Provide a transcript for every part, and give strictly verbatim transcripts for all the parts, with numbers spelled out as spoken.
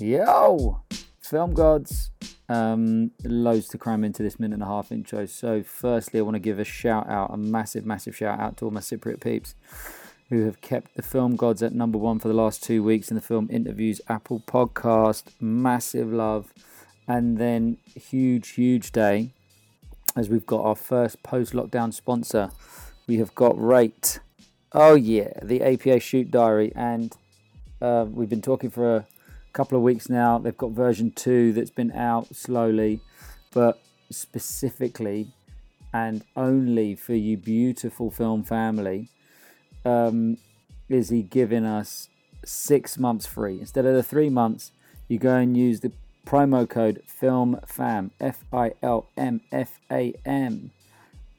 Yo, film gods. Um, loads to cram into this minute and a half intro. So firstly, I want to give a shout out, a massive, massive shout out to all my Cypriot peeps who have kept the film gods at number one for the last two weeks in the Film Interviews Apple podcast. Massive love. And then huge, huge day as we've got our first post-lockdown sponsor. We have got Rate. Oh yeah, the A P A Shoot Diary. And uh, we've been talking for a couple of weeks now. They've got version two that's been out slowly, but specifically and only for you beautiful film family um, is he giving us six months free. Instead of the three months, you go and use the promo code FILMFAM, F I L M F A M,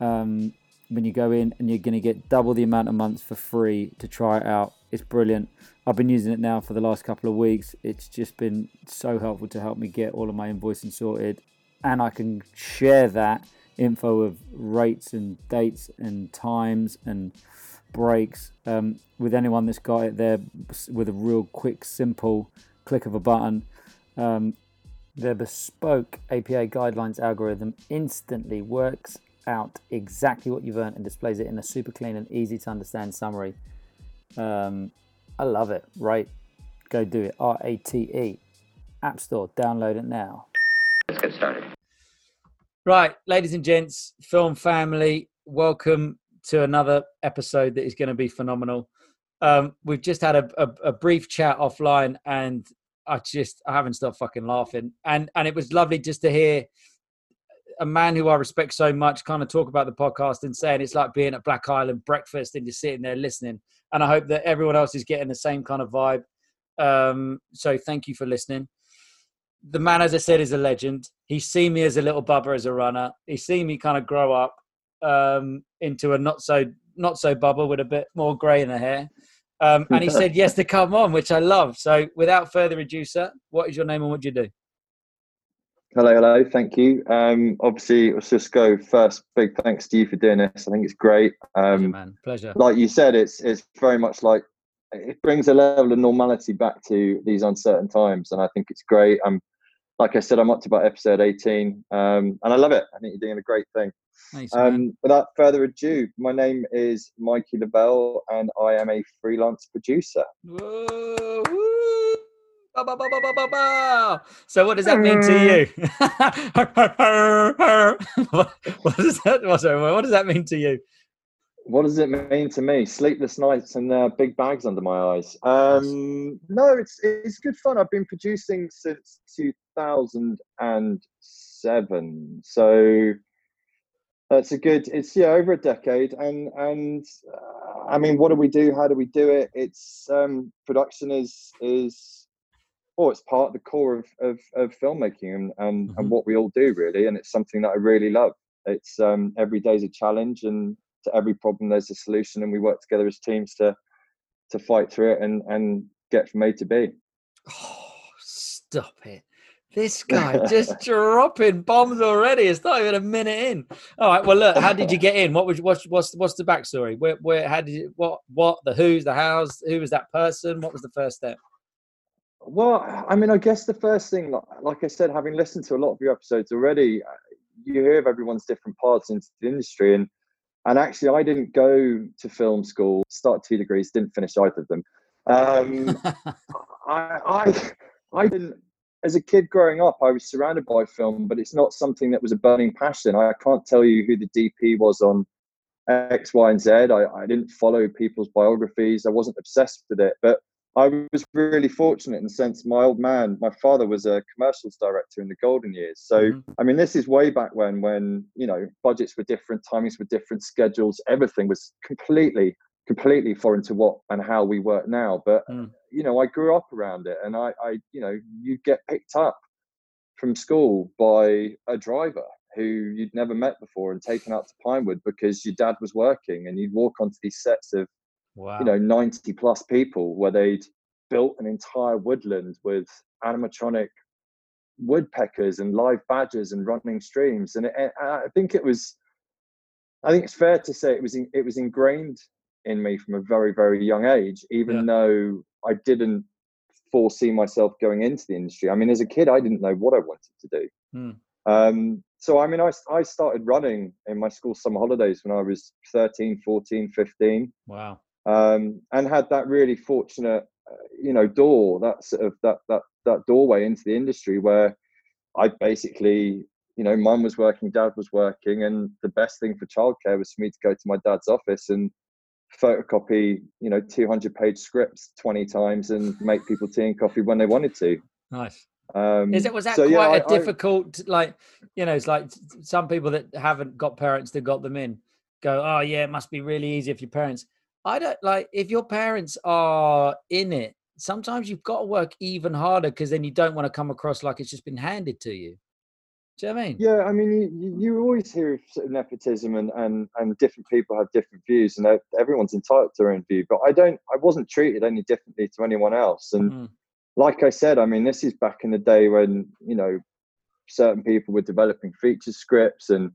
um, when you go in, and you're going to get double the amount of months for free to try it out. It's brilliant. I've been using it now for the last couple of weeks. It's just been so helpful to help me get all of my invoicing sorted. And I can share that info of rates and dates and times and breaks um, with anyone that's got it there with a real quick, simple click of a button. Um, their bespoke A P A guidelines algorithm instantly works out exactly what you've earned and displays it in a super clean and easy to understand summary. Um, I love it, right? Go do it. R A T E. App Store. Download it now. Let's get started. Right, ladies and gents, film family, welcome to another episode that is going to be phenomenal. Um, we've just had a, a, a brief chat offline, and I just I haven't stopped fucking laughing. And and it was lovely just to hear a man who I respect so much kind of talk about the podcast and saying it's like being at Black Island breakfast and just sitting there listening. And I hope that everyone else is getting the same kind of vibe. Um, so thank you for listening. The man, as I said, is a legend. He's seen me as a little bubba, as a runner. He's seen me kind of grow up um, into a not so not so bubba with a bit more grey in the hair. Um, and he said yes to come on, which I love. So without further ado, sir, what is your name and what do you do? Hello, hello. Thank you. Um, obviously, let's just go first. Big thanks to you for doing this. I think it's great. Um, Pleasure, man. Pleasure. Like you said, it's it's very much like it brings a level of normality back to these uncertain times, and I think it's great. I'm, like I said, I'm up to about episode eighteen, um, and I love it. I think you're doing a great thing. Nice, um, without further ado, my name is Mikey LaBelle, and I am a freelance producer. Whoa, woo. Ba, ba, ba, ba, ba, ba. So what does that mean to you? what, does that, what does that mean to you? What does it mean to me? Sleepless nights and uh, big bags under my eyes. Um, no, it's it's good fun. I've been producing since two thousand seven. So that's a good, it's yeah, over a decade. And, and uh, I mean, what do we do? How do we do it? It's um, production is is... Oh, it's part of the core of of, of filmmaking and and, mm-hmm. and what we all do, really, and it's something that I really love. It's um, every day's a challenge, and to every problem there's a solution, and we work together as teams to to fight through it and and get from A to B. Oh, stop it! This guy just dropping bombs already. It's not even a minute in. All right, well, look, how did you get in? What was what's what's what's the backstory? Where where how did you, what what the who's the hows? Who was that person? What was the first step? Well, I mean, I guess the first thing, like I said, having listened to a lot of your episodes already, you hear of everyone's different paths into the industry. And and actually, I didn't go to film school, start two degrees, didn't finish either of them. Um, I, I, I didn't, as a kid growing up, I was surrounded by film, but it's not something that was a burning passion. I can't tell you who the D P was on X, Y, and Z. I, I didn't follow people's biographies. I wasn't obsessed with it. But I was really fortunate in the sense my old man, my father was a commercials director in the golden years. So, mm-hmm. I mean, this is way back when, when, you know, budgets were different, timings were different, schedules, everything was completely, completely foreign to what and how we work now. But, mm. you know, I grew up around it, and I, I, you know, you get picked up from school by a driver who you'd never met before and taken out to Pinewood because your dad was working, and you'd walk onto these sets of, wow, you know, ninety plus people where they'd built an entire woodland with animatronic woodpeckers and live badgers and running streams. And it, it, I think it was, I think it's fair to say it was, in, it was ingrained in me from a very, very young age, even yeah. though I didn't foresee myself going into the industry. I mean, as a kid, I didn't know what I wanted to do. Mm. Um, so, I mean, I, I started running in my school summer holidays when I was thirteen, fourteen, fifteen. Wow. Um, and had that really fortunate, uh, you know, door, that sort of, that, that, that doorway into the industry where I basically, you know, mum was working, dad was working, and the best thing for childcare was for me to go to my dad's office and photocopy, you know, two hundred page scripts twenty times and make people tea and coffee when they wanted to. Nice. Um, Is it, was that so, quite yeah, a I, difficult, I, like, you know, it's like some people that haven't got parents that got them in go, oh yeah, it must be really easy if your parents, I don't like, if your parents are in it, sometimes you've got to work even harder because then you don't want to come across like it's just been handed to you. Do you know what I mean? Yeah, I mean, you, you always hear of sort of nepotism and, and, and different people have different views and everyone's entitled to their own view, but I don't, I wasn't treated any differently to anyone else. And mm. like I said, I mean, this is back in the day when, you know, certain people were developing feature scripts and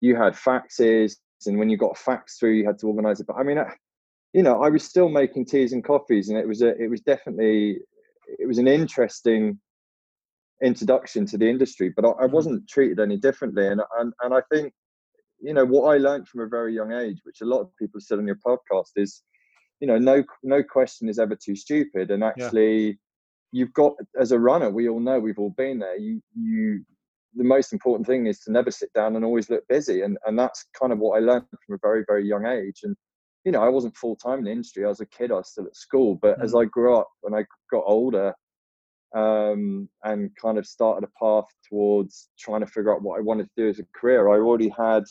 you had faxes, and when you got a fax through, you had to organize it. But I mean, I, you know, I was still making teas and coffees, and it was a, it was definitely, it was an interesting introduction to the industry, but I, I wasn't treated any differently. And, and, and I think, you know, what I learned from a very young age, which a lot of people said on your podcast is, you know, no, no question is ever too stupid. And actually, yeah. You've got, as a runner, we all know, we've all been there. You, you, the most important thing is to never sit down and always look busy. And and that's kind of what I learned from a very, very young age. And, you know, I wasn't full time in the industry. I was a kid. I was still at school. But mm. as I grew up and I got older, um, and kind of started a path towards trying to figure out what I wanted to do as a career, I already had,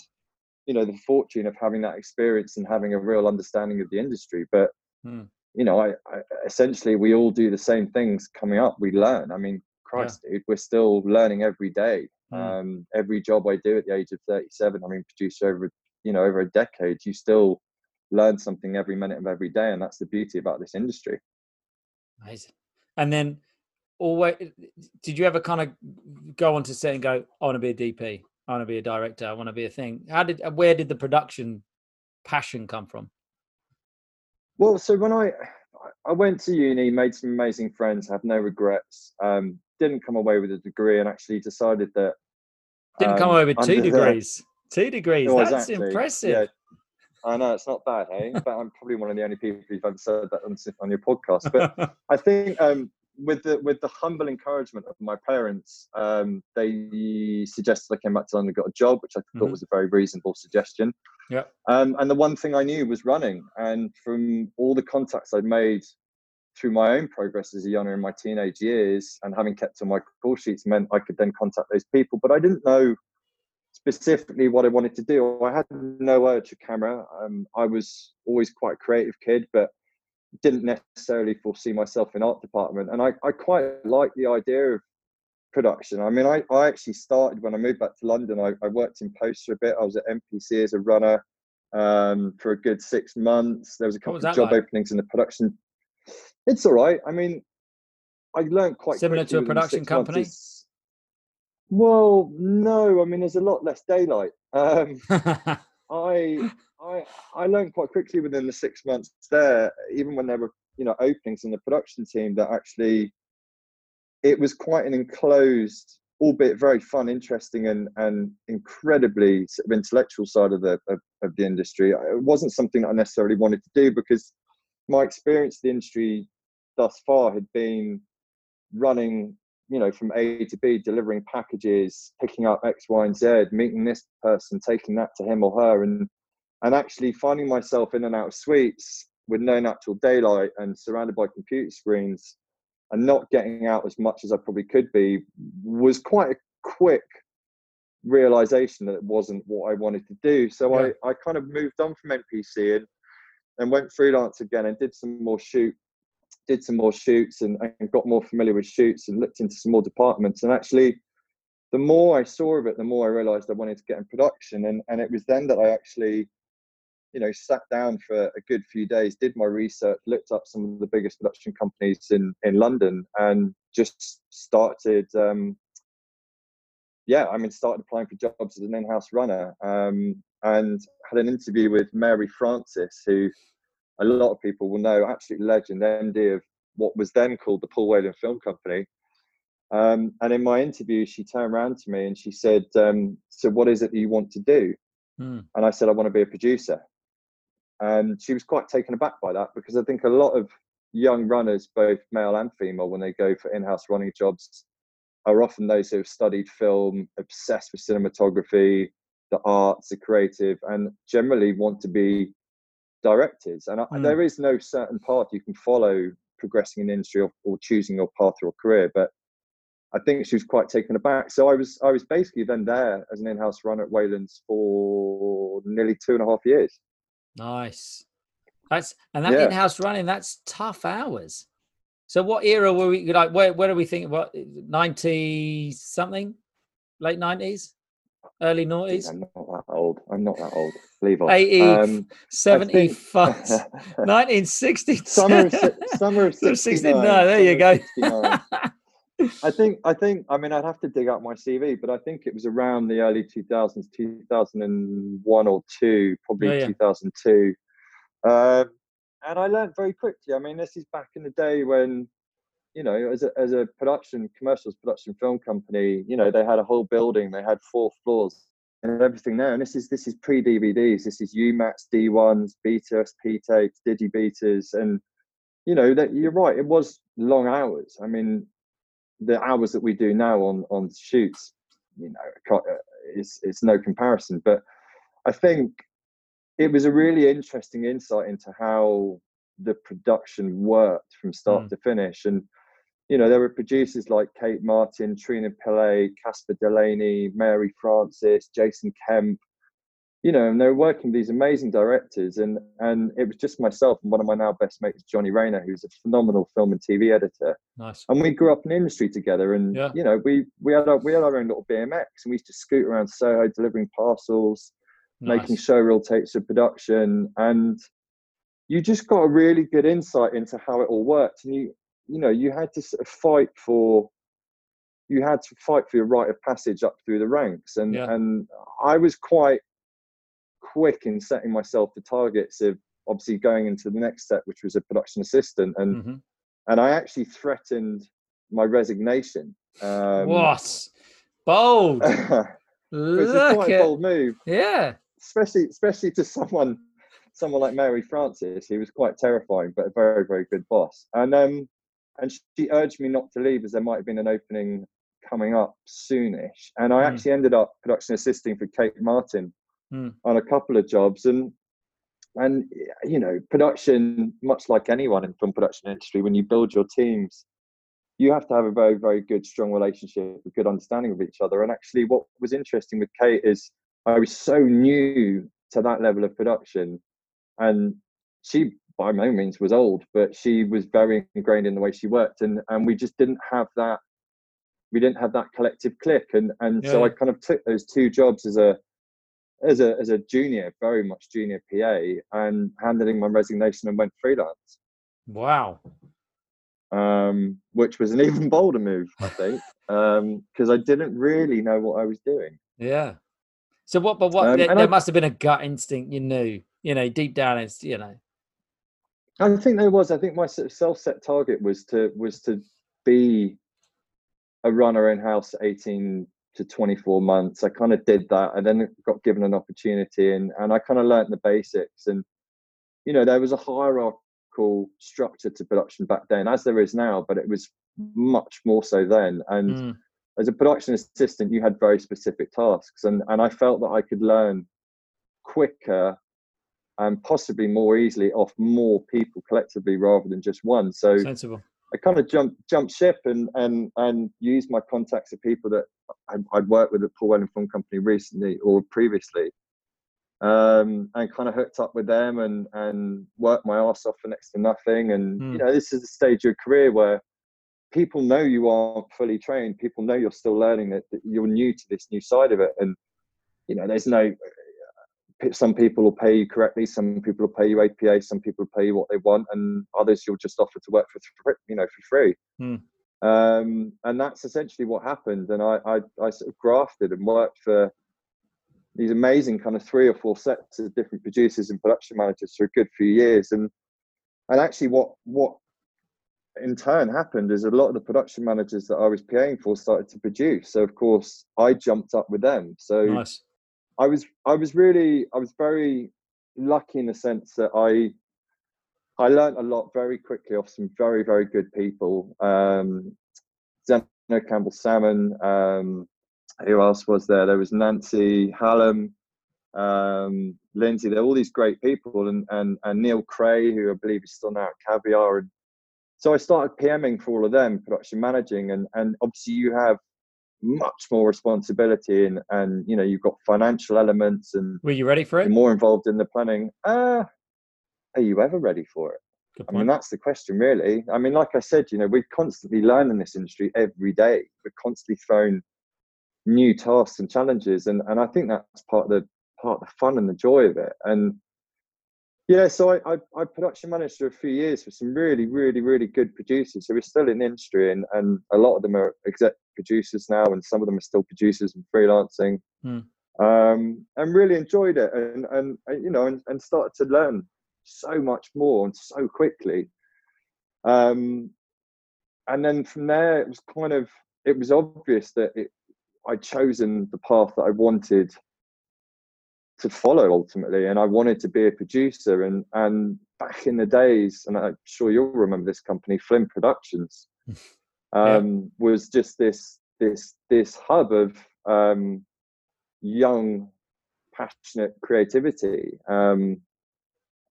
you know, the fortune of having that experience and having a real understanding of the industry. But, mm. you know, I, I essentially, we all do the same things coming up. We learn. I mean, Christ, yeah. dude, we're still learning every day. Mm. Um, every job I do at the age of thirty-seven, I mean, produced over, you know, over a decade, you still learn something every minute of every day. And that's the beauty about this industry. Amazing. And then always, did you ever kind of go on to set and go, I want to be a D P. I want to be a director. I want to be a thing. How did, where did the production passion come from? Well, so when I I went to uni, made some amazing friends, have no regrets, um, didn't come away with a degree, and actually decided that... Didn't um, come away with two degrees. The, two degrees, no, that's exactly. Impressive. Yeah. I know, it's not bad, hey? But I'm probably one of the only people who've ever said that on, on your podcast. But I think um, with the with the humble encouragement of my parents, um, they suggested I came back to London and got a job, which I thought mm-hmm. was a very reasonable suggestion. Yeah. Um, and the one thing I knew was running. And from all the contacts I'd made through my own progress as a runner in my teenage years and having kept on my call sheets meant I could then contact those people. But I didn't know specifically what I wanted to do. I had no urge for camera. Um, I was always quite a creative kid, but didn't necessarily foresee myself in art department. And I, I quite liked the idea of production. I mean, I, I actually started when I moved back to London. I, I worked in post for a bit. I was at M P C as a runner um, for a good six months. There was a couple was of job like? openings in the production. It's all right. I mean, I learned quite similar to a production company. Months. Well, no. I mean, there's a lot less daylight. Um, I I I learned quite quickly within the six months there, even when there were, you know, openings in the production team, that actually it was quite an enclosed, albeit very fun, interesting, and, and incredibly sort of intellectual side of the of, of the industry. It wasn't something that I necessarily wanted to do because my experience of the industry thus far had been running, you know, from A to B, delivering packages, picking up X, Y, and Z, meeting this person, taking that to him or her, and and actually finding myself in and out of suites with no natural daylight and surrounded by computer screens, and not getting out as much as I probably could be, was quite a quick realization that it wasn't what I wanted to do. So yeah. I, I kind of moved on from M P C and, and went freelance again and did some more shoot, did some more shoots and, and got more familiar with shoots and looked into some more departments. And actually, the more I saw of it, the more I realized I wanted to get in production. And, and it was then that I actually, you know, sat down for a good few days, did my research, looked up some of the biggest production companies in, in London, and just started, um, yeah, I mean, started applying for jobs as an in-house runner, um, and had an interview with Mary Francis, who a lot of people will know, absolute legend, M D of what was then called the Paul Whelan Film Company. Um, and in my interview, she turned around to me and she said, um, so what is it that you want to do? Mm. And I said, I want to be a producer. And she was quite taken aback by that, because I think a lot of young runners, both male and female, when they go for in-house running jobs, are often those who have studied film, obsessed with cinematography, the arts, the creative, and generally want to be directors. And mm. there is no certain path you can follow progressing in the industry, or, or choosing your path or career. But I think she was quite taken aback. So I was I was basically then there as an in-house runner at Whelan's for nearly two and a half years. Nice. That's and that yeah. in-house running, that's tough hours. So what era were we, like, where, where are we thinking, what, ninety something? Late nineties? Early noughties? I'm not that old. I'm not that old. Leave off. eighty, seventy-five nineteen sixty. Summer of, summer of sixty-nine. No, there you go. I think, I think, I mean, I'd have to dig out my C V, but I think it was around the early two thousands, two thousand one or two, probably oh, yeah. two thousand two. Uh, and I learned very quickly. I mean, this is back in the day when, you know, as a, as a production, commercials production film company, you know, they had a whole building, they had four floors and everything there. And this is, this is pre-D V Ds. This is UMats, D ones, Betas, P-Takes, Digi-Betas. And, you know, that you're right, it was long hours. I mean, the hours that we do now on on shoots, you know, it's it's no comparison. But I think it was a really interesting insight into how the production worked from start mm. to finish. And you know, there were producers like Kate Martin, Trina Pillay, Caspar Delaney, Mary Francis, Jason Kemp. You know, and they were working with these amazing directors. And and it was just myself and one of my now best mates, Johnny Rayner, who's a phenomenal film and T V editor. Nice. And we grew up in the industry together. And, yeah. you know, we we had, our, we had our own little B M X. And we used to scoot around Soho delivering parcels, nice. Making showreel tapes of production. And you just got a really good insight into how it all worked. And, you you know, you had to sort of fight for... You had to fight for your rite of passage up through the ranks. And yeah. And I was quite... quick in setting myself the targets of obviously going into the next step, which was a production assistant, and mm-hmm. and I actually threatened my resignation. Um, what bold! It's a quite it. bold move, yeah. Especially, especially to someone, someone like Mary Francis, who was quite terrifying, but a very, very good boss. And um, and she urged me not to leave, as there might have been an opening coming up soonish. And I mm. actually ended up production assisting for Kate Martin. Mm. on a couple of jobs, and and you know, production, much like anyone in film production industry, when you build your teams, you have to have a very, very good, strong relationship, a good understanding of each other. And actually, what was interesting with Kate is I was so new to that level of production, and she by no means was old, but she was very ingrained in the way she worked, and and we just didn't have that we didn't have that collective click. And and yeah. so I kind of took those two jobs as a As a, as a junior, very much junior P A, and handed in my resignation and went freelance. Wow. Um, which was an even bolder move, I think, because um, I didn't really know what I was doing. Yeah. So what, but what, um, there, there I, must have been a gut instinct you knew, you know, deep down, it's, you know. I think there was. I think my sort of self-set target was to, was to be a runner in-house at eighteen to twenty-four months. I kind of did that, and then got given an opportunity, and and I kind of learnt the basics. And you know, there was a hierarchical structure to production back then, as there is now, but it was much more so then. And mm. as a production assistant, you had very specific tasks, and and I felt that I could learn quicker and possibly more easily off more people collectively rather than just one. So sensible. I kind of jumped jumped ship and and and used my contacts of people that I'd, I'd worked with at Paul Whelan Film Company recently or previously, um, and kind of hooked up with them and and worked my ass off for next to nothing. And mm. you know, this is the stage of your career where people know you aren't fully trained. People know you're still learning, that, that you're new to this new side of it. And you know, there's no. Some people will pay you correctly. Some people will pay you A P A. Some people will pay you what they want, and others you'll just offer to work for, you know, for free. Mm. Um, and that's essentially what happened. And I, I, I sort of grafted and worked for these amazing kind of three or four sets of different producers and production managers for a good few years. And and actually, what what in turn happened is a lot of the production managers that I was P Aing for started to produce. So of course I jumped up with them. So nice. I was, I was really, I was very lucky in the sense that I, I learned a lot very quickly off some very, very good people. Um, Zeno Campbell-Salmon, um, who else was there? There was Nancy Hallam, um, Lindsay, there were all these great people, and, and, and Neil Cray, who I believe is still now at Caviar. And so I started P Ming for all of them, production managing, and, and obviously you have much more responsibility, and, and, you know, you've got financial elements, and were you ready for it? More involved in the planning. Uh, Are you ever ready for it? I mean, that's the question, really. I mean, like I said, you know, we constantly learn in this industry every day. We're constantly thrown new tasks and challenges, and and I think that's part of the part of the fun and the joy of it. And yeah, so I I, I production managed for a few years for some really, really, really good producers who are still in the industry, and and a lot of them are exec producers now, and some of them are still producers and freelancing, mm. um, and really enjoyed it, and and you know, and, and started to learn so much more and so quickly, um and then from there it was kind of it was obvious that it, I'd chosen the path that I wanted to follow ultimately, and I wanted to be a producer. And and back in the days, and I'm sure you'll remember this company, Flynn Productions, um yeah. was just this this this hub of um young, passionate creativity. um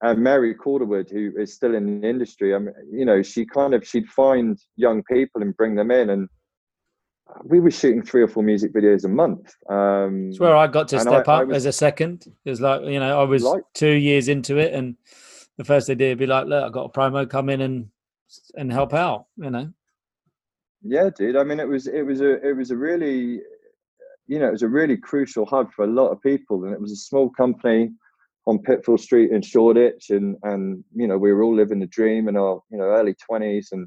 And Mary Calderwood, who is still in the industry, I mean, you know, she kind of, she'd find young people and bring them in. And we were shooting three or four music videos a month. Um, it's where I got to step I, up I was, as a second. It was like, you know, I was like, two years into it. And the first idea would be like, look, I've got a promo, come in and and help out, you know. Yeah, dude. I mean, it was, it was a, it was a really, you know, it was a really crucial hub for a lot of people. And it was a small company on Pitfall Street in Shoreditch, and and you know, we were all living the dream in our, you know, early twenties, and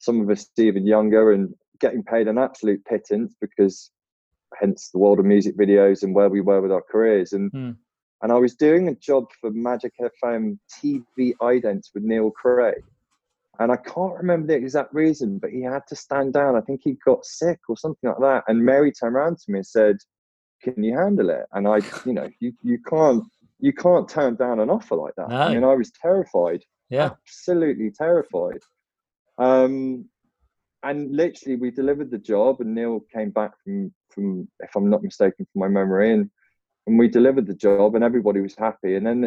some of us even younger, and getting paid an absolute pittance, because hence the world of music videos and where we were with our careers. And mm. and I was doing a job for Magic F M T V Idents with Neil Cray, and I can't remember the exact reason, but he had to stand down. I think he got sick or something like that. And Mary turned around to me and said, "Can you handle it?" And I, you know, you you can't. You can't turn down an offer like that. No. I mean, I was terrified. Yeah. Absolutely terrified. Um, and literally we delivered the job, and Neil came back from, from if I'm not mistaken, from my memory, and, and we delivered the job, and everybody was happy. And then,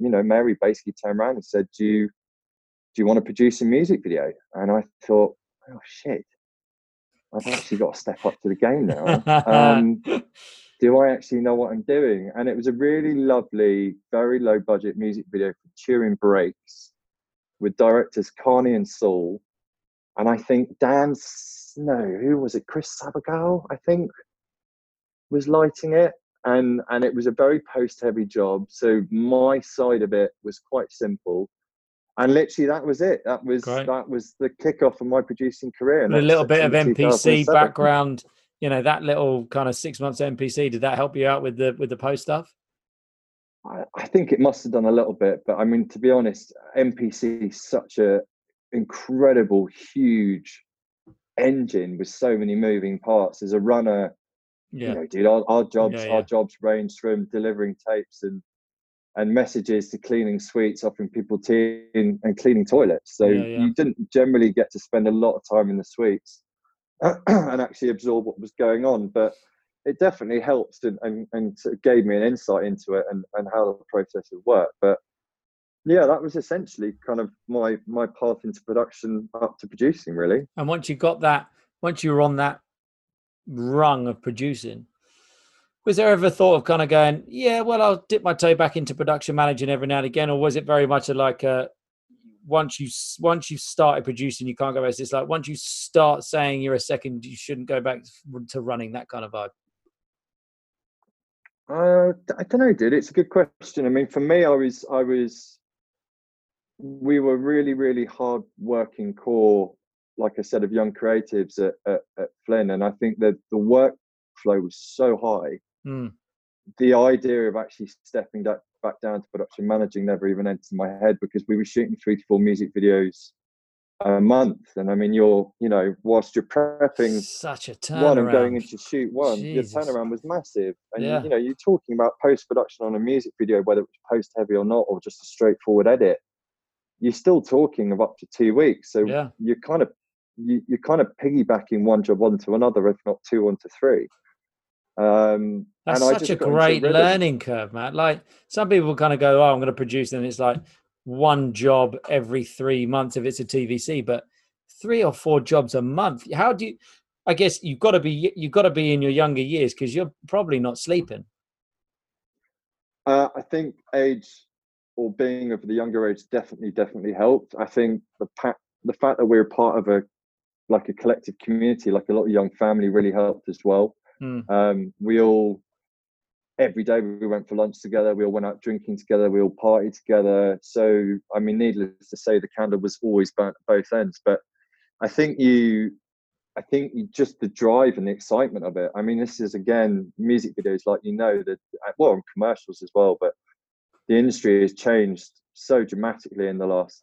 you know, Mary basically turned around and said, do you, do you want to produce a music video? And I thought, oh shit, I've actually got to step up to the game now. Um, do I actually know what I'm doing? And it was a really lovely, very low budget music video for Cheering Breaks with directors Carney and Saul. And I think Dan, no, who was it? Chris Sabagal, I think, was lighting it. And, and it was a very post heavy job. So my side of it was quite simple. And literally that was it. That was, Great. that was the kickoff of my producing career. And a little bit of M P C background. You know, that little kind of six months M P C, did that help you out with the with the post stuff? I, I think it must have done a little bit, but I mean, to be honest, M P C is such a incredible, huge engine with so many moving parts. As a runner, yeah. you know, dude, our, our jobs, yeah, yeah. our jobs range from delivering tapes and and messages to cleaning suites, offering people tea and, and cleaning toilets. So yeah, yeah. you didn't generally get to spend a lot of time in the suites and actually absorb what was going on, but it definitely helped and, and, and sort of gave me an insight into it and, and how the process would work. But yeah, that was essentially kind of my my path into production up to producing, really. And once you got that, once you were on that rung of producing, was there ever thought of kind of going, yeah, well, I'll dip my toe back into production managing every now and again? Or was it very much like a, once you once you've started producing, you can't go back? It's like once you start saying you're a second, you shouldn't go back to running, that kind of vibe? Uh, I don't know, dude. It's a good question. I mean, for me, I was, I was, we were really, really hard working core, like I said, of young creatives at, at, at Flynn. And I think that the workflow was so high. Mm. The idea of actually stepping that back down to production managing never even entered my head, because we were shooting three to four music videos a month. And I mean, you're, you know, whilst you're prepping such a turnaround, one and going into shoot one, Jesus. your turnaround was massive. And, yeah. you, you know, you're talking about post-production on a music video, whether it was post-heavy or not, or just a straightforward edit, you're still talking of up to two weeks. So yeah. you're kind of, you, you're kind of piggybacking one job onto another, if not two onto three. Um, That's and such a great learning curve, Matt. Like, some people kind of go, oh, I'm going to produce, and it's like, one job every three months if it's a T V C, but three or four jobs a month. How do you, I guess you've got to be, you've got to be in your younger years, because you're probably not sleeping. Uh, I think age or being of the younger age definitely, definitely helped. I think the pack, the fact that we're part of a, like a collective community, like a lot of young family, really helped as well. Mm. Um, we all, every day we went for lunch together, we all went out drinking together, we all partied together. So, I mean, needless to say, the candle was always burnt at both ends. But I think you, I think you just the drive and the excitement of it. I mean, this is, again, music videos, like, you know, that, well, and commercials as well, but the industry has changed so dramatically in the last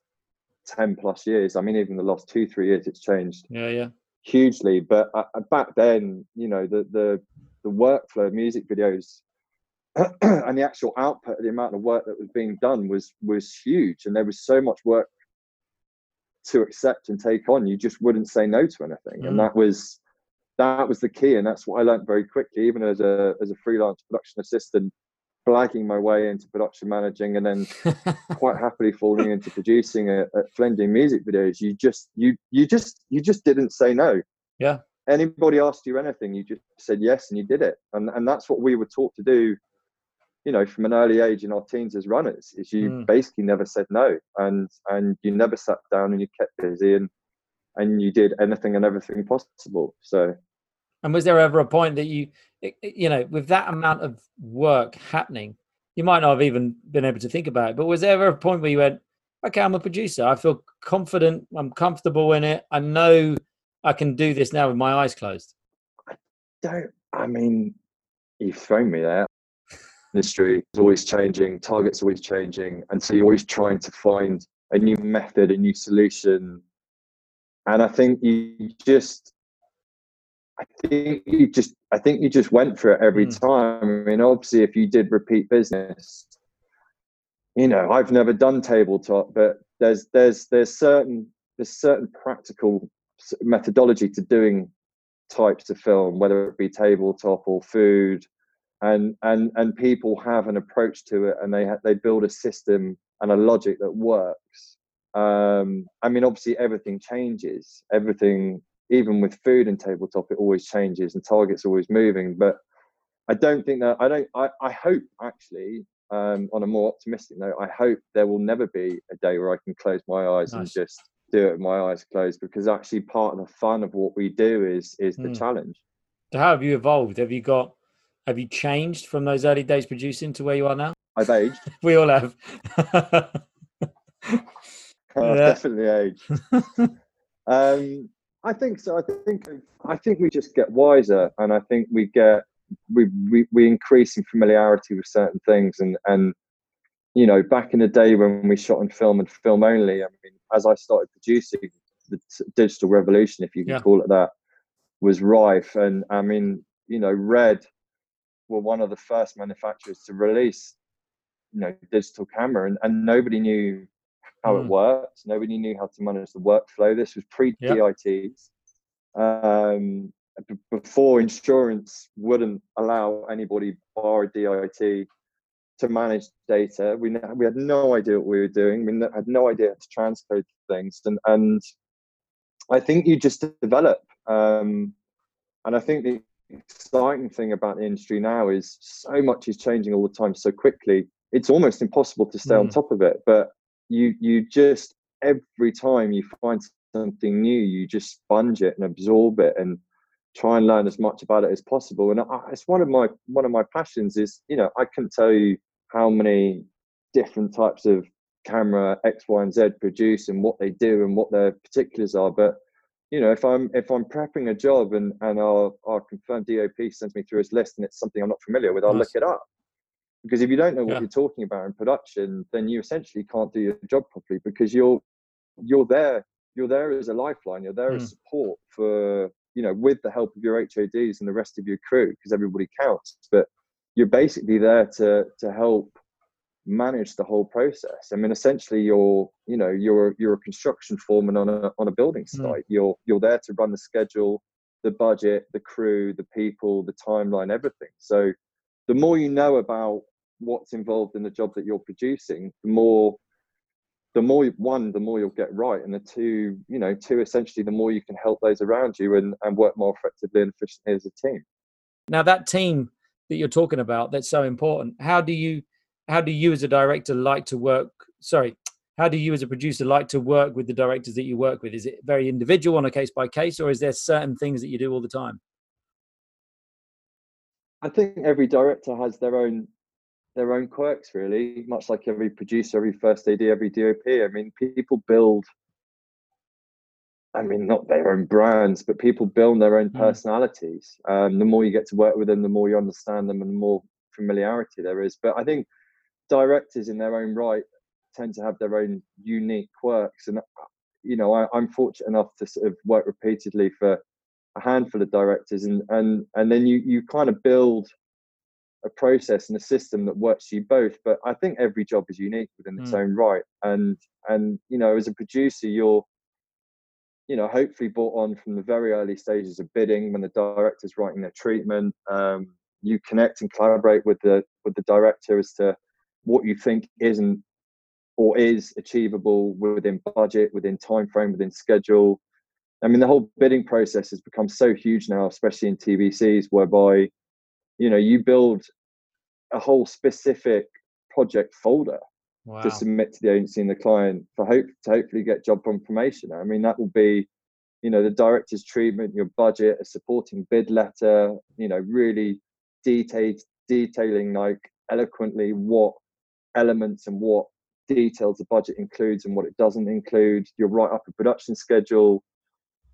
ten plus years. I mean, even the last two, three years, it's changed yeah, yeah. hugely. But uh, back then, you know, the, the, the workflow of music videos, and the actual output, the amount of work that was being done was was huge, and there was so much work to accept and take on. You just wouldn't say no to anything, mm. and that was that was the key, and that's what I learned very quickly, even as a as a freelance production assistant, blagging my way into production managing, and then quite happily falling into producing at, at Flynn doing music videos. You just you you just you just didn't say no. Yeah. Anybody asked you anything, you just said yes, and you did it, and and that's what we were taught to do. You know, from an early age in our teens as runners, is you mm. basically never said no, and and you never sat down, and you kept busy, and and you did anything and everything possible. So, and was there ever a point that you, you know, with that amount of work happening, you might not have even been able to think about it, but was there ever a point where you went, okay, I'm a producer, I feel confident, I'm comfortable in it, I know I can do this now with my eyes closed? I don't, I mean, you've thrown me there. Industry is always changing, targets always changing, and so you're always trying to find a new method, a new solution. And I think you just, I think you just, I think you just went for it every mm. time. I mean, obviously, if you did repeat business, you know, I've never done tabletop, but there's there's there's certain there's certain practical methodology to doing types of film, whether it be tabletop or food. And and and people have an approach to it, and they ha- they build a system and a logic that works. Um, I mean, obviously, everything changes. Everything, even with food and tabletop, it always changes, and targets always moving. But I don't think that I don't. I I hope actually, um, on a more optimistic note, I hope there will never be a day where I can close my eyes nice. and just do it with my eyes closed, because actually, part of the fun of what we do is is the mm. challenge. So, how have you evolved? Have you got? Have you changed from those early days producing to where you are now? I've aged. We all have. I've definitely aged. um, I think so. I think I think we just get wiser, and I think we get we we, we increase in familiarity with certain things. And, and you know, back in the day when we shot on film and film only, I mean, as I started producing, the digital revolution, if you can yeah. call it that, was rife. And I mean, you know, Red were one of the first manufacturers to release, you know, digital camera, and, and nobody knew how mm. it worked. Nobody knew how to manage the workflow. This was pre-D I Ts, yep. um, b- before insurance wouldn't allow anybody bar a D I T to manage data. We we had no idea what we were doing. We had no idea how to transcode things, and and I think you just develop, um, and I think the exciting thing about the industry now is so much is changing all the time so quickly, it's almost impossible to stay mm. on top of it. But you you just, every time you find something new, you just sponge it and absorb it and try and learn as much about it as possible. And I, it's one of my one of my passions is, you know, I couldn't tell you how many different types of camera X, Y, and Z produce and what they do and what their particulars are, but you know, if I'm if I'm prepping a job and, and our, our confirmed D O P sends me through his list and it's something I'm not familiar with, I'll nice. look it up. Because if you don't know what yeah. you're talking about in production, then you essentially can't do your job properly, because you're you're there you're there as a lifeline. You're there mm. as support for, you know, with the help of your H O Ds and the rest of your crew, because everybody counts. But you're basically there to to help manage the whole process. I mean, essentially, you're you know you're you're a construction foreman on a on a building site. Mm. You're you're there to run the schedule, the budget, the crew, the people, the timeline, everything. So the more you know about what's involved in the job that you're producing, the more the more one the more you'll get right, and the two you know two essentially the more you can help those around you and, and work more effectively and efficiently as a team. Now, that team that you're talking about, that's so important. How do you how do you as a director like to work sorry how do you as a producer like to work with the directors that you work with? Is it very individual on a case by case, or is there certain things that you do all the time? I think every director has their own their own quirks, really, much like every producer, every first A D, every D O P. I mean, people build, I mean, not their own brands, but people build their own personalities. Mm. Um, the more you get to work with them, the more you understand them and the more familiarity there is. But I think directors in their own right tend to have their own unique quirks. And, you know, I, I'm fortunate enough to sort of work repeatedly for a handful of directors, and, and, and then you, you kind of build a process and a system that works for you both. But I think every job is unique within its mm. own right. And, and, you know, as a producer, you're, you know, hopefully brought on from the very early stages of bidding when the director's writing their treatment. Um, you connect and collaborate with the, with the director as to what you think isn't or is achievable within budget, within time frame, within schedule. I mean, the whole bidding process has become so huge now, especially in T V Cs, whereby, you know, you build a whole specific project folder wow. to submit to the agency and the client for hope to hopefully get job confirmation. I mean, that will be, you know, the director's treatment, your budget, a supporting bid letter, you know, really detailed, detailing like eloquently what elements and what details the budget includes and what it doesn't include. Your write-up a production schedule,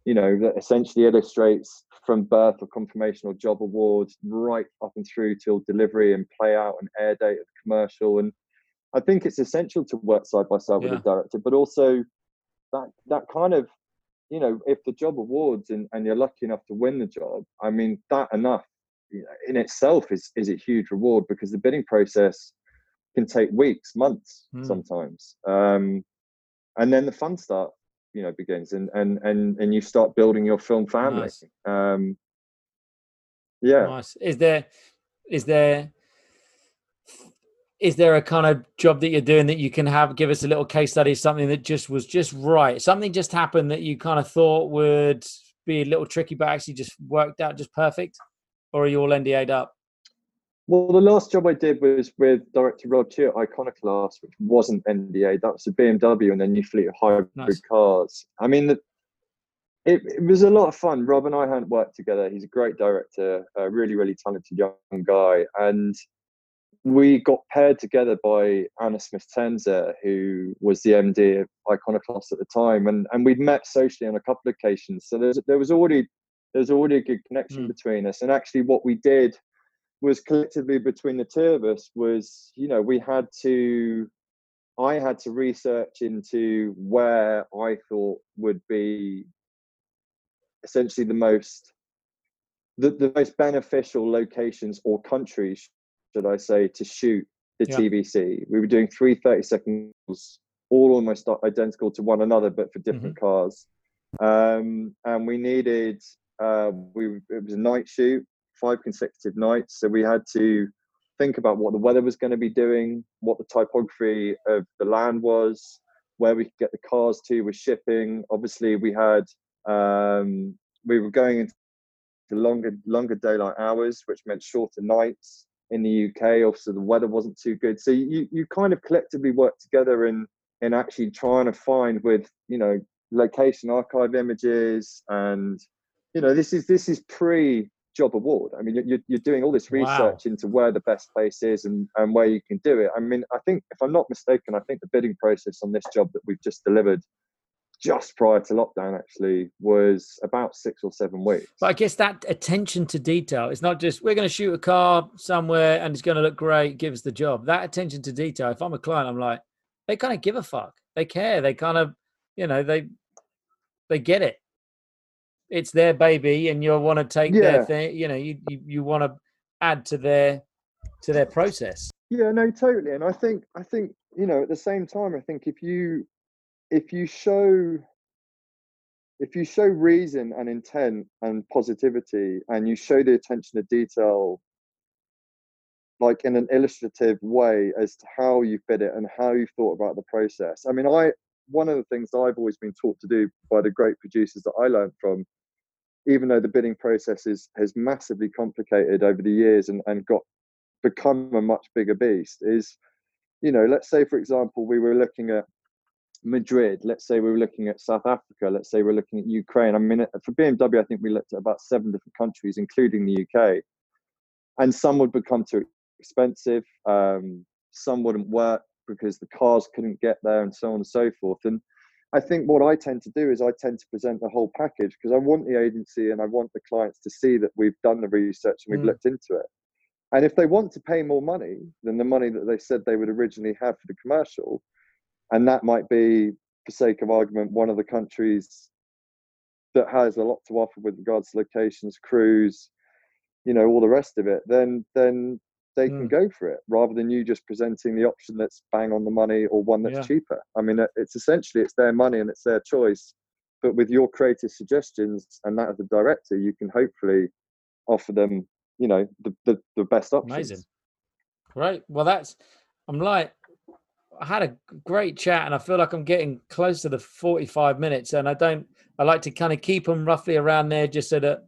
you know, that essentially illustrates from birth or confirmation or job awards right up and through till delivery and play out and air date of the commercial. And I think it's essential to work side by side yeah. with a director, but also that that kind of, you know, if the job awards and, and you're lucky enough to win the job, I mean, that enough you know, in itself is is a huge reward, because the bidding process can take weeks, months mm. sometimes. Um, and then the fun starts. You know, begins and and and and you start building your film family. Nice. Um, yeah. Nice. Is there, is there, is there a kind of job that you're doing that you can have give us a little case study? Something that just was just right. Something just happened that you kind of thought would be a little tricky, but actually just worked out just perfect. Or are you all N D A'd up? Well, the last job I did was with director Rob Chew at Iconoclast, which wasn't N D A. That was a B M W and their new fleet of hybrid nice. cars. I mean, the, it, it was a lot of fun. Rob and I hadn't worked together. He's a great director, a really, really talented young guy. And we got paired together by Anna Smith Tenzer, who was the M D of Iconoclast at the time. And, and we'd met socially on a couple of occasions. So there's, there was already, there was already a good connection mm. between us. And actually what we did was collectively between the two of us was, you know, we had to, I had to research into where I thought would be essentially the most, the, the most beneficial locations or countries, should I say, to shoot the yeah. T V C. We were doing three thirty-second films, all almost identical to one another, but for different mm-hmm. cars. Um, and we needed, uh, we it was a night shoot, five consecutive nights, so we had to think about what the weather was going to be doing, what the typography of the land was, where we could get the cars to with shipping. Obviously we had um we were going into longer longer daylight hours, which meant shorter nights in the U K. Also the weather wasn't too good, so you you kind of collectively worked together in in actually trying to find, with, you know, location archive images, and, you know, this is this is pre job award. I mean, you're, you're doing all this research wow. into where the best place is and, and where you can do it. I mean, I think, if I'm not mistaken, I think the bidding process on this job that we've just delivered just prior to lockdown actually was about six or seven weeks. But I guess that attention to detail, it's not just, we're going to shoot a car somewhere and it's going to look great, give us the job. That attention to detail, if I'm a client, I'm like, they kind of give a fuck. They care. They kind of, you know, they they get it. It's their baby, and you'll want to take yeah. their thing. You know, you, you you want to add to their to their process. Yeah, no, totally. And I think I think you know, at the same time, I think if you if you show if you show reason and intent and positivity, and you show the attention to detail, like in an illustrative way as to how you fit it and how you thought about the process. I mean, I one of the things I've always been taught to do by the great producers that I learned from, even though the bidding process is, has massively complicated over the years and, and got become a much bigger beast, is, you know, let's say, for example, we were looking at Madrid, let's say we were looking at South Africa, let's say we're looking at Ukraine. I mean, for B M W, I think we looked at about seven different countries, including the U K. And some would become too expensive, um, some wouldn't work because the cars couldn't get there, and so on and so forth. And I think what I tend to do is I tend to present the whole package, because I want the agency and I want the clients to see that we've done the research and we've mm. looked into it. And if they want to pay more money than the money that they said they would originally have for the commercial, and that might be, for sake of argument, one of the countries that has a lot to offer with regards to locations, crews, you know, all the rest of it, then then they mm. can go for it, rather than you just presenting the option that's bang on the money or one that's yeah. cheaper. I mean, it's essentially, it's their money and it's their choice. But with your creative suggestions and that of the director, you can hopefully offer them, you know, the, the, the best options. Amazing. Great. Well, that's, I'm like, I had a great chat, and I feel like I'm getting close to the forty-five minutes, and I don't, I like to kind of keep them roughly around there just so that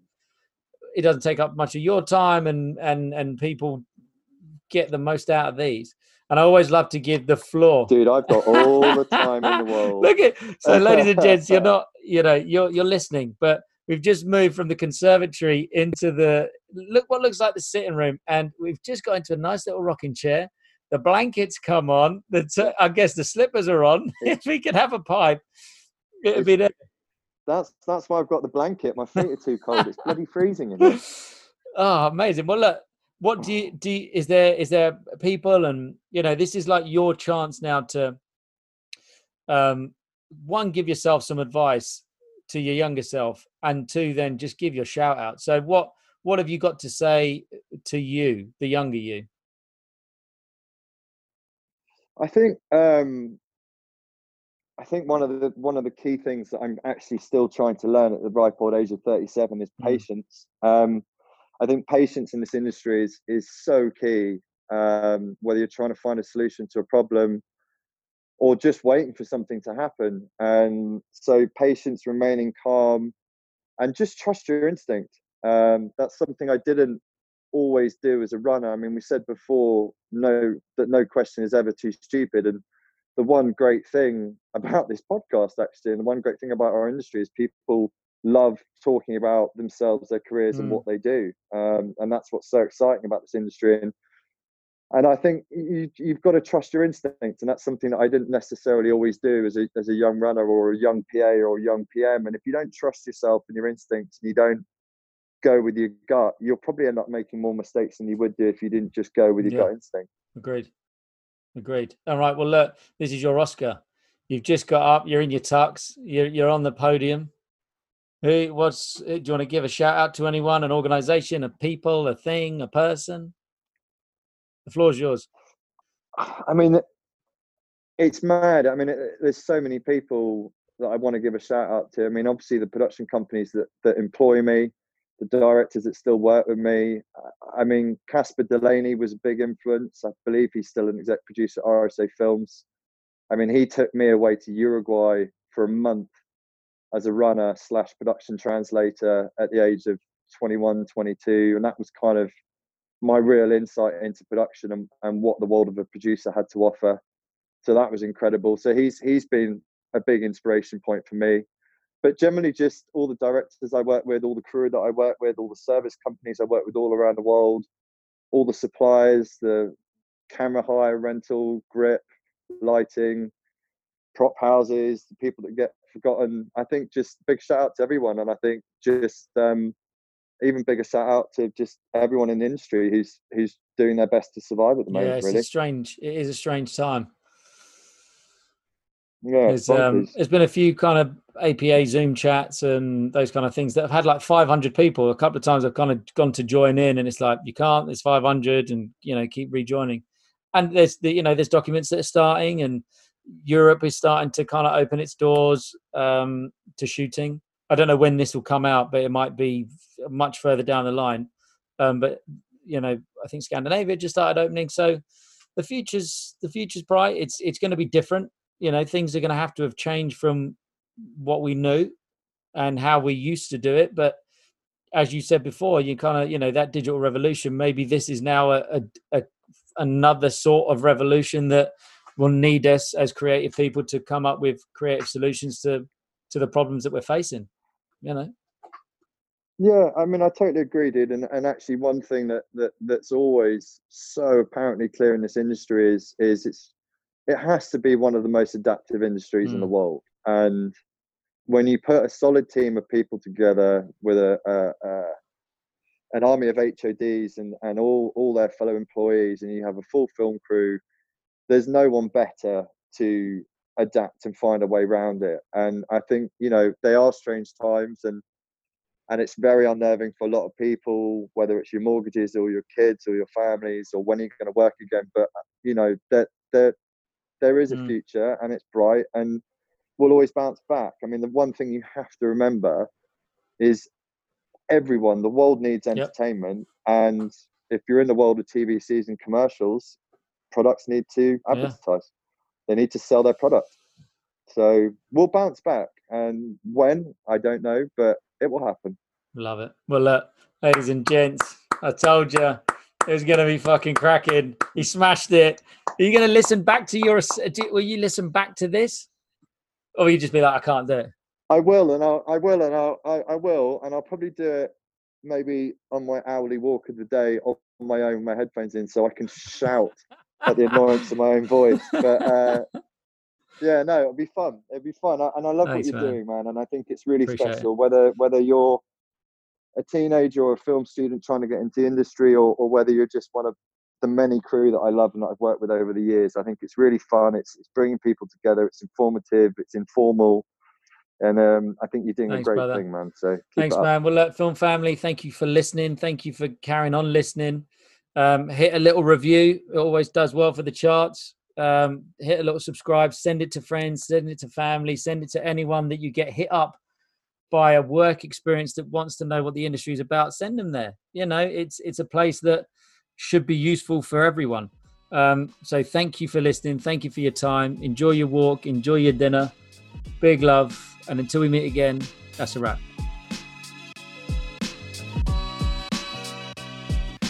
it doesn't take up much of your time, and, and, and people get the most out of these. And I always love to give the floor. Dude, I've got all the time in the world. Look at, so ladies and gents, you're not, you know, you're, you're listening, but we've just moved from the conservatory into the, look what looks like the sitting room. And we've just got into a nice little rocking chair. The blankets come on. The t- I guess the slippers are on. If we could have a pipe, it would be there. That's, that's why I've got the blanket. My feet are too cold. It's bloody freezing in here. Oh, amazing. Well, look, what do you, do you, is there, is there people, and, you know, this is like your chance now to, um, one, give yourself some advice to your younger self, and two, then just give your shout out. So what, what have you got to say to you, the younger you? I think um, I think one of the one of the key things that I'm actually still trying to learn at the ripe old age of thirty-seven is patience. Mm-hmm. Um, I think patience in this industry is is so key. Um, whether you're trying to find a solution to a problem or just waiting for something to happen, and so patience, remaining calm, and just trust your instinct. Um, that's something I didn't always do as a runner. I mean, we said before, no, that no question is ever too stupid. And the one great thing about this podcast, actually, and the one great thing about our industry, is people love talking about themselves, their careers, mm. and what they do. Um, and that's what's so exciting about this industry. And and I think you, you've got to trust your instincts, and that's something that I didn't necessarily always do as a as a young runner or a young P A or a young P M. And if you don't trust yourself and your instincts, and you don't go with your gut, you'll probably end up making more mistakes than you would do if you didn't just go with your yeah. gut instinct. Agreed agreed All right, well, look, this is your Oscar. You've just got up, you're in your tux, you're, you're on the podium. Who what's do you want to give a shout out to? Anyone, an organization, a people, a thing, a person? The floor's yours. I mean, it's mad. I mean, it, there's so many people that I want to give a shout out to. I mean, obviously the production companies that, that employ me, the directors that still work with me. I mean, Caspar Delaney was a big influence. I believe he's still an exec producer at R S A Films. I mean, he took me away to Uruguay for a month as a runner slash production translator at the age of twenty-one, twenty-two. And that was kind of my real insight into production and, and what the world of a producer had to offer. So that was incredible. So he's he's been a big inspiration point for me. But generally, just all the directors I work with, all the crew that I work with, all the service companies I work with all around the world, all the suppliers, the camera hire, rental, grip, lighting, prop houses, the people that get forgotten. I think just big shout out to everyone. And I think just um, even bigger shout out to just everyone in the industry who's who's doing their best to survive at the moment. Yeah, it's really. Strange. It is a strange time. Yeah, there's, um, there's been a few kind of A P A Zoom chats and those kind of things that have had like five hundred people. A couple of times I've kind of gone to join in, and it's like, you can't, there's five hundred, and, you know, keep rejoining. And there's the, you know, there's documents that are starting, and Europe is starting to kind of open its doors um, to shooting. I don't know when this will come out, but it might be much further down the line. Um, but, you know, I think Scandinavia just started opening. So the future's, the future's bright. It's, it's going to be different. You know, things are going to have to have changed from what we knew and how we used to do it. But as you said before, you kind of, you know, that digital revolution, maybe this is now a, a, a another sort of revolution that will need us as creative people to come up with creative solutions to, to the problems that we're facing, you know? Yeah, I mean, I totally agree, dude. And, and actually one thing that, that that's always so apparently clear in this industry is, is it's, it has to be one of the most adaptive industries mm. in the world. And when you put a solid team of people together with a, a, a an army of H O Ds and, and all, all their fellow employees, and you have a full film crew, there's no one better to adapt and find a way around it. And I think, you know, they are strange times, and and it's very unnerving for a lot of people, whether it's your mortgages or your kids or your families or when you're going to work again. But, you know, that there, there is a future, and it's bright, and we'll always bounce back. I mean, the one thing you have to remember is everyone, the world needs entertainment. Yep. And if you're in the world of T V Cs and commercials, products need to advertise. Yeah. They need to sell their product. So we'll bounce back, and when, I don't know, but it will happen. Love it. Well, look, ladies and gents, I told you it was going to be fucking cracking. He smashed it. Are you going to listen back to your, will you listen back to this, or will you just be like, I can't do it? I will, and I'll, I will, and I'll, I, I will, and I'll probably do it maybe on my hourly walk of the day, on my own, with my headphones in, so I can shout at the annoyance of my own voice. But uh, yeah, no, it'll be fun. It'll be fun, I, and I love Thanks, what you're man. doing, man. And I think it's really Appreciate special. It. Whether whether you're a teenager or a film student trying to get into the industry, or, or whether you're just one of the many crew that I love and that I've worked with over the years, I think it's really fun. It's it's bringing people together. It's informative. It's informal. And um, I think you're doing Thanks, a great brother. thing, man. So Thanks, man. Well, look, film family, thank you for listening. Thank you for carrying on listening. Um, hit a little review. It always does well for the charts. Um, hit a little subscribe. Send it to friends. Send it to family. Send it to anyone that you get hit up by a work experience that wants to know what the industry is about. Send them there. You know, it's it's a place that should be useful for everyone. Um, so thank you for listening. Thank you for your time. Enjoy your walk. Enjoy your dinner. Big love. And until we meet again, that's a wrap.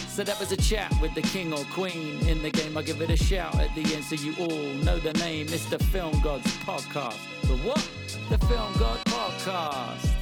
So that was a chat with the king or queen in the game. I give it a shout at the end, so you all know the name. It's the Film Gods Podcast. The what? The Film God Podcast.